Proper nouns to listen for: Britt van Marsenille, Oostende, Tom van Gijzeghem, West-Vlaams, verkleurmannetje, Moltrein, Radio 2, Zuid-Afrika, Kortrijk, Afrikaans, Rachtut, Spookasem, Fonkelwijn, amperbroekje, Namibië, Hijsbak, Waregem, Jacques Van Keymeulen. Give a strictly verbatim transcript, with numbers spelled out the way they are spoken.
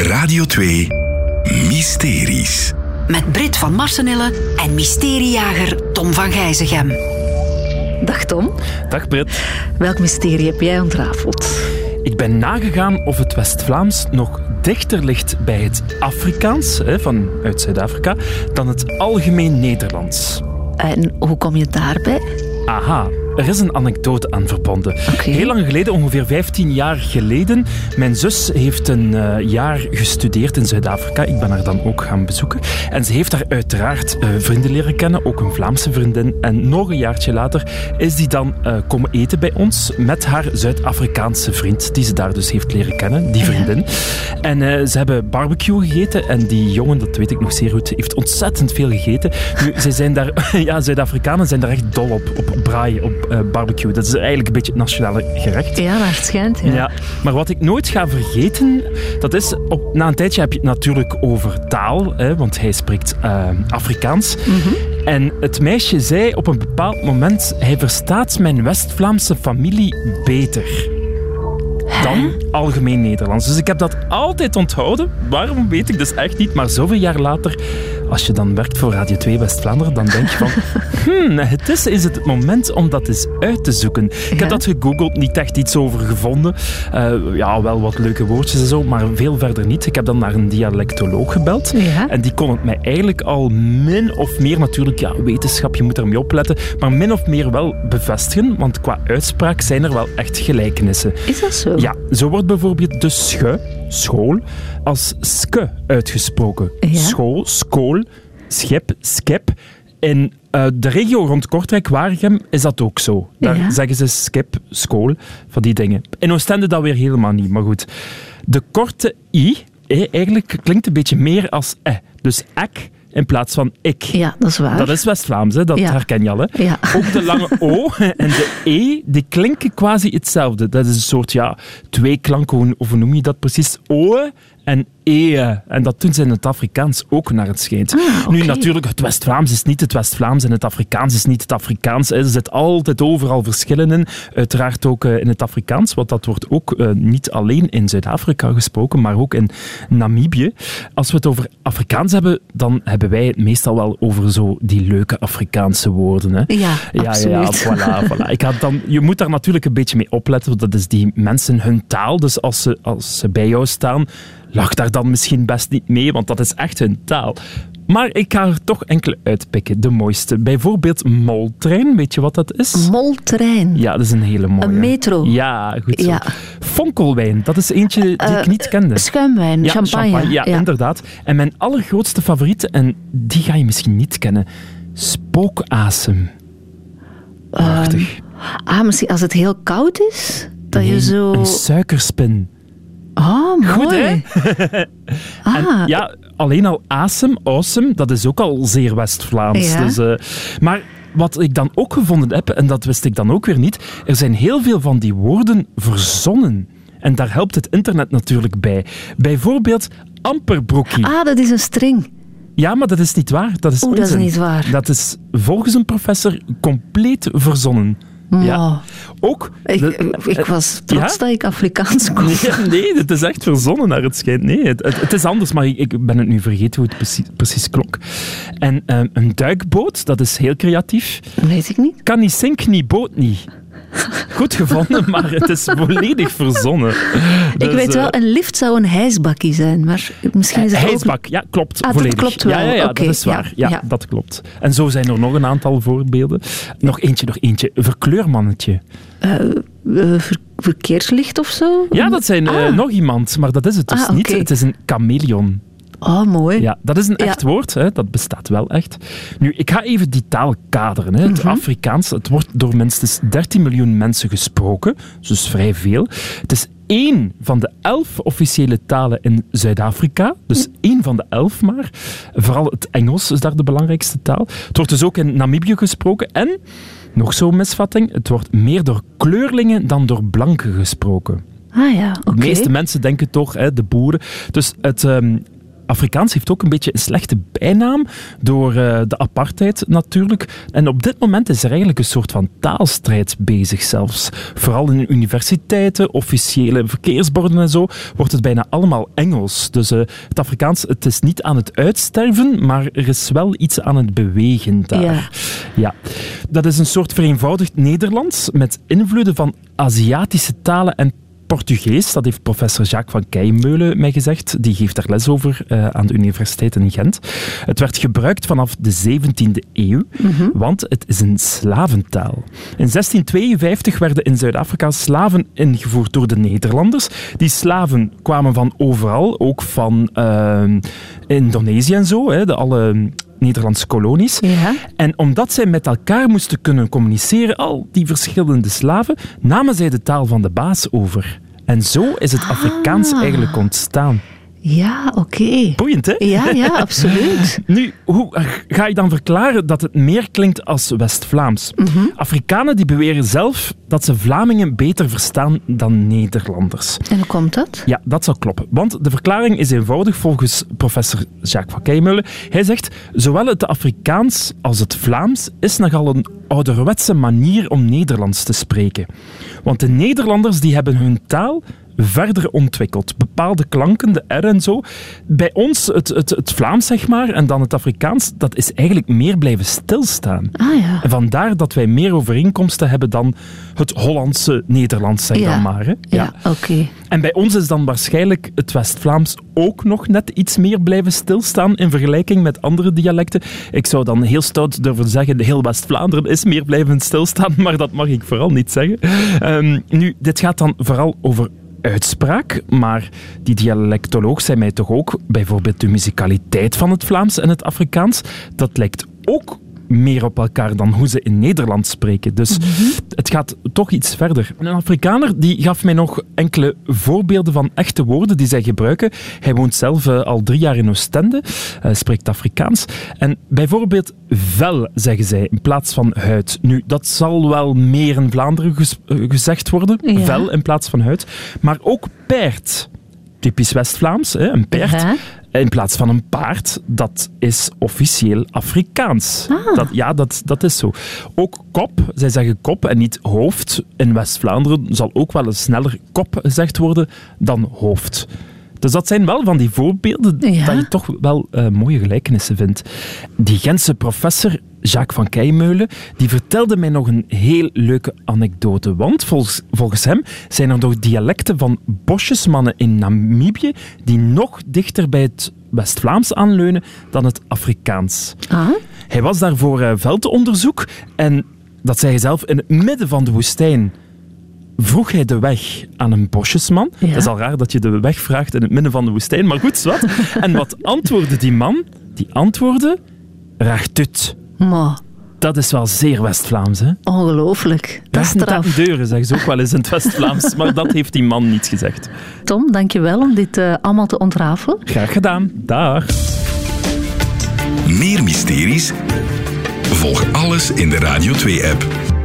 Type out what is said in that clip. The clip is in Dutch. Radio twee Mysteries. Met Britt van Marsenille en mysteriejager Tom van Gijzeghem. Dag Tom. Dag Britt. Welk mysterie heb jij ontrafeld? Ik ben nagegaan of het West-Vlaams nog dichter ligt bij het Afrikaans, hè, vanuit Zuid-Afrika, dan het algemeen Nederlands. En hoe kom je daarbij? Aha, er is een anekdote aan verbonden. Okay. Heel lang geleden, ongeveer vijftien jaar geleden, mijn zus heeft een uh, jaar gestudeerd in Zuid-Afrika. Ik ben haar dan ook gaan bezoeken. En ze heeft daar uiteraard uh, vrienden leren kennen, ook een Vlaamse vriendin. En nog een jaartje later is die dan uh, komen eten bij ons met haar Zuid-Afrikaanse vriend, die ze daar dus heeft leren kennen, die vriendin. Ja. En uh, ze hebben barbecue gegeten en die jongen, dat weet ik nog zeer goed, heeft ontzettend veel gegeten. Nu, ze zijn daar, ja, Zuid-Afrikanen zijn daar echt dol op, op braai, op Uh, barbecue. Dat is eigenlijk een beetje het nationale gerecht. Ja, maar het schijnt. Ja. Ja. Maar wat ik nooit ga vergeten, dat is, op, na een tijdje heb je het natuurlijk over taal, hè, want hij spreekt uh, Afrikaans. Mm-hmm. En het meisje zei op een bepaald moment, hij verstaat mijn West-Vlaamse familie beter dan algemeen Nederlands. Dus ik heb dat altijd onthouden. Waarom weet ik dus echt niet. Maar zoveel jaar later, als je dan werkt voor Radio twee West-Vlaanderen, dan denk je van, hmm, het is, is het het moment om dat eens uit te zoeken. Ik ja. heb dat gegoogeld, niet echt iets over gevonden. Uh, ja, wel wat leuke woordjes en zo, maar veel verder niet. Ik heb dan naar een dialectoloog gebeld. Ja. En die kon het mij eigenlijk al min of meer, natuurlijk, ja, wetenschap, je moet ermee opletten, maar min of meer wel bevestigen, want qua uitspraak zijn er wel echt gelijkenissen. Is dat zo? Ja, zo wordt bijvoorbeeld de schu, school, als ske uitgesproken. Ja. School, school, schip, skip. In uh, de regio rond Kortrijk, Waregem, is dat ook zo. Daar ja. zeggen ze skip, school, van die dingen. In Oostende dat weer helemaal niet, maar goed. De korte i, eh, eigenlijk klinkt een beetje meer als eh. Dus ek in plaats van ik. Ja, dat is waar. Dat is West-Vlaams, hè? Dat ja. herken je al. Hè? Ja. Ook de lange o en de e, die klinken quasi hetzelfde. Dat is een soort, ja, twee klanken, of hoe noem je dat precies? O en e. En dat doen ze in het Afrikaans ook, naar het schijnt. Ah, okay. Nu, natuurlijk, het West-Vlaams is niet het West-Vlaams en het Afrikaans is niet het Afrikaans. Er zitten altijd overal verschillen in. Uiteraard ook in het Afrikaans, want dat wordt ook uh, niet alleen in Zuid-Afrika gesproken, maar ook in Namibië. Als we het over Afrikaans hebben, dan hebben wij het meestal wel over zo die leuke Afrikaanse woorden. Hè? Ja, ja, absoluut. Ja, ja, voilà, voilà. Ik had dan, je moet daar natuurlijk een beetje mee opletten, want dat is die mensen hun taal. Dus als ze, als ze bij jou staan, lach daar dan misschien best niet mee, want dat is echt hun taal. Maar ik ga er toch enkele uitpikken, de mooiste. Bijvoorbeeld Moltrein, weet je wat dat is? Moltrein? Ja, dat is een hele mooie. Een metro. Ja, goed zo. Ja. Fonkelwijn, dat is eentje die uh, ik niet kende. Schuimwijn, ja, champagne. champagne. Ja, ja, inderdaad. En mijn allergrootste favoriete, en die ga je misschien niet kennen, Spookasem. Prachtig. Um, ah, misschien als het heel koud is, dat nee, je zo... een suikerspin. Oh, mooi. Goed, hè? Ah. Ja, alleen al asem, awesome, dat is ook al zeer West-Vlaams. Ja. Dus, uh, maar wat ik dan ook gevonden heb, en dat wist ik dan ook weer niet, er zijn heel veel van die woorden verzonnen. En daar helpt het internet natuurlijk bij. Bijvoorbeeld amperbroekje. Ah, dat is een string. Ja, maar dat is niet waar. Dat is, o, dat is niet waar. Dat is volgens een professor compleet verzonnen. Ja. Ook... De, ik, ik was trots ja? dat ik Afrikaans kon. Nee, nee, het is echt verzonnen naar het schijnt. Nee, het, het, het is anders, maar ik ben het nu vergeten hoe het precies, precies klonk. En um, een duikboot, dat is heel creatief. Weet ik niet. Kan niet sink, niet boot niet. Goed gevonden, maar het is volledig verzonnen. Dus, ik weet wel, een lift zou een hijsbakkie zijn, maar misschien is het hijsbak, ook... ja, klopt. Ah, volledig. Dat klopt wel. Ja, ja, ja, okay, dat is waar. Ja, ja, ja, dat klopt. En zo zijn er nog een aantal voorbeelden. Nog eentje, nog eentje. Verkleurmannetje. Uh, uh, ver- verkeerslicht of zo? Ja, dat zijn ah. uh, nog iemand, maar dat is het dus ah, okay. niet. Het is een chameleon. Oh, mooi. Ja, dat is een echt ja. woord, hè. Dat bestaat wel echt. Nu, ik ga even die taal kaderen. Hè. Het mm-hmm. Afrikaans, het wordt door minstens dertien miljoen mensen gesproken, dus vrij veel. Het is één van de elf officiële talen in Zuid-Afrika, dus één van de elf maar. Vooral het Engels is daar de belangrijkste taal. Het wordt dus ook in Namibië gesproken en, nog zo'n misvatting, het wordt meer door kleurlingen dan door blanken gesproken. Ah ja, oké. Okay. De meeste mensen denken toch, hè, de boeren. Dus het... Um, Afrikaans heeft ook een beetje een slechte bijnaam door uh, de apartheid natuurlijk. En op dit moment is er eigenlijk een soort van taalstrijd bezig zelfs. Vooral in universiteiten, officiële verkeersborden en zo, wordt het bijna allemaal Engels. Dus uh, het Afrikaans, het is niet aan het uitsterven, maar er is wel iets aan het bewegen daar. Ja. Ja. Dat is een soort vereenvoudigd Nederlands met invloeden van Aziatische talen en Portugees, dat heeft professor Jacques Van Keymeulen mij gezegd. Die geeft daar les over uh, aan de universiteit in Gent. Het werd gebruikt vanaf de zeventiende eeuw, mm-hmm. want het is een slaventaal. In zestien tweeënvijftig werden in Zuid-Afrika slaven ingevoerd door de Nederlanders. Die slaven kwamen van overal, ook van uh, Indonesië en zo, hè, de alle... Nederlandse kolonies. Ja. En omdat zij met elkaar moesten kunnen communiceren, al die verschillende slaven, namen zij de taal van de baas over. En zo is het Afrikaans ah. eigenlijk ontstaan. Ja, oké. Okay. Boeiend, hè? Ja, ja, absoluut. Nu, hoe ga je dan verklaren dat het meer klinkt als West-Vlaams? Mm-hmm. Afrikanen die beweren zelf dat ze Vlamingen beter verstaan dan Nederlanders. En hoe komt dat? Ja, dat zou kloppen. Want de verklaring is eenvoudig volgens professor Jacques Van Keymeulen. Hij zegt, zowel het Afrikaans als het Vlaams is nogal een ouderwetse manier om Nederlands te spreken. Want de Nederlanders die hebben hun taal verder ontwikkeld. Bepaalde klanken, de R en zo. Bij ons, het, het, het Vlaams, zeg maar, en dan het Afrikaans, dat is eigenlijk meer blijven stilstaan. Ah, ja. En vandaar dat wij meer overeenkomsten hebben dan het Hollandse Nederlands, zeg ja. dan maar. Hè? Ja, ja oké. Okay. En bij ons is dan waarschijnlijk het West-Vlaams ook nog net iets meer blijven stilstaan in vergelijking met andere dialecten. Ik zou dan heel stout durven zeggen, heel West-Vlaanderen is meer blijven stilstaan, maar dat mag ik vooral niet zeggen. Um, nu, dit gaat dan vooral over uitspraak, maar die dialectoloog zei mij toch ook, bijvoorbeeld de musicaliteit van het Vlaams en het Afrikaans, dat lijkt ook meer op elkaar dan hoe ze in Nederland spreken. Dus mm-hmm. het gaat toch iets verder. Een Afrikaner die gaf mij nog enkele voorbeelden van echte woorden die zij gebruiken. Hij woont zelf uh, al drie jaar in Oostende, uh, spreekt Afrikaans. En bijvoorbeeld vel, zeggen zij, in plaats van huid. Nu, dat zal wel meer in Vlaanderen ges- uh, gezegd worden. Ja. Vel in plaats van huid. Maar ook paard. Typisch West-Vlaams, hè? Een paard. Ja. In plaats van een paard, dat is officieel Afrikaans. Ah. Dat, ja, dat, dat is zo. Ook kop, zij zeggen kop en niet hoofd. In West-Vlaanderen zal ook wel eens sneller kop gezegd worden dan hoofd. Dus dat zijn wel van die voorbeelden ja. dat je toch wel uh, mooie gelijkenissen vindt. Die Gentse professor Jacques Van Keymeulen, die vertelde mij nog een heel leuke anekdote. Want volgens, volgens hem zijn er nog dialecten van bosjesmannen in Namibië die nog dichter bij het West-Vlaams aanleunen dan het Afrikaans. Ah. Hij was daar voor uh, veldonderzoek en dat zei hij zelf in het midden van de woestijn. Vroeg hij de weg aan een bosjesman. Ja. Dat is al raar dat je de weg vraagt in het midden van de woestijn, maar goed, zwart. En wat antwoordde die man? Die antwoordde... Rachtut. Maar. Dat is wel zeer West-Vlaams, hè? Ongelooflijk. Dat is straf. Rachtut aan deuren, zeggen ze ook wel eens in het West-Vlaams. Maar dat heeft die man niet gezegd. Tom, dank je wel om dit uh, allemaal te ontrafelen. Graag gedaan. Dag. Meer mysteries? Volg alles in de Radio twee-app.